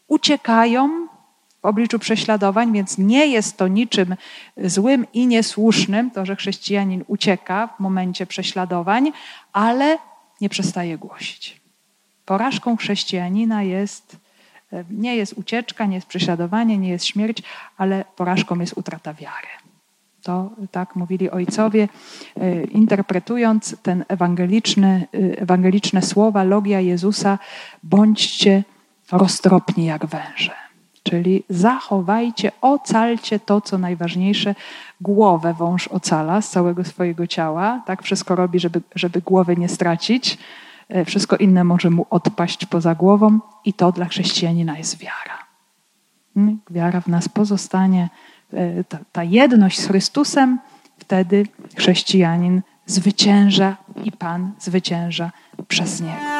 Uciekają w obliczu prześladowań, więc nie jest to niczym złym i niesłusznym, to, że chrześcijanin ucieka w momencie prześladowań, ale nie przestaje głosić. Porażką chrześcijanina nie jest ucieczka, nie jest prześladowanie, nie jest śmierć, ale porażką jest utrata wiary. To tak mówili ojcowie, interpretując ten ewangeliczne słowa, logia Jezusa, bądźcie roztropni jak węże. Czyli zachowajcie, ocalcie to, co najważniejsze. Głowę wąż ocala z całego swojego ciała. Tak wszystko robi, żeby głowy nie stracić. Wszystko inne może mu odpaść poza głową. I to dla chrześcijanina jest wiara. Wiara w nas pozostanie. Ta jedność z Chrystusem. Wtedy chrześcijanin zwycięża i Pan zwycięża przez niego.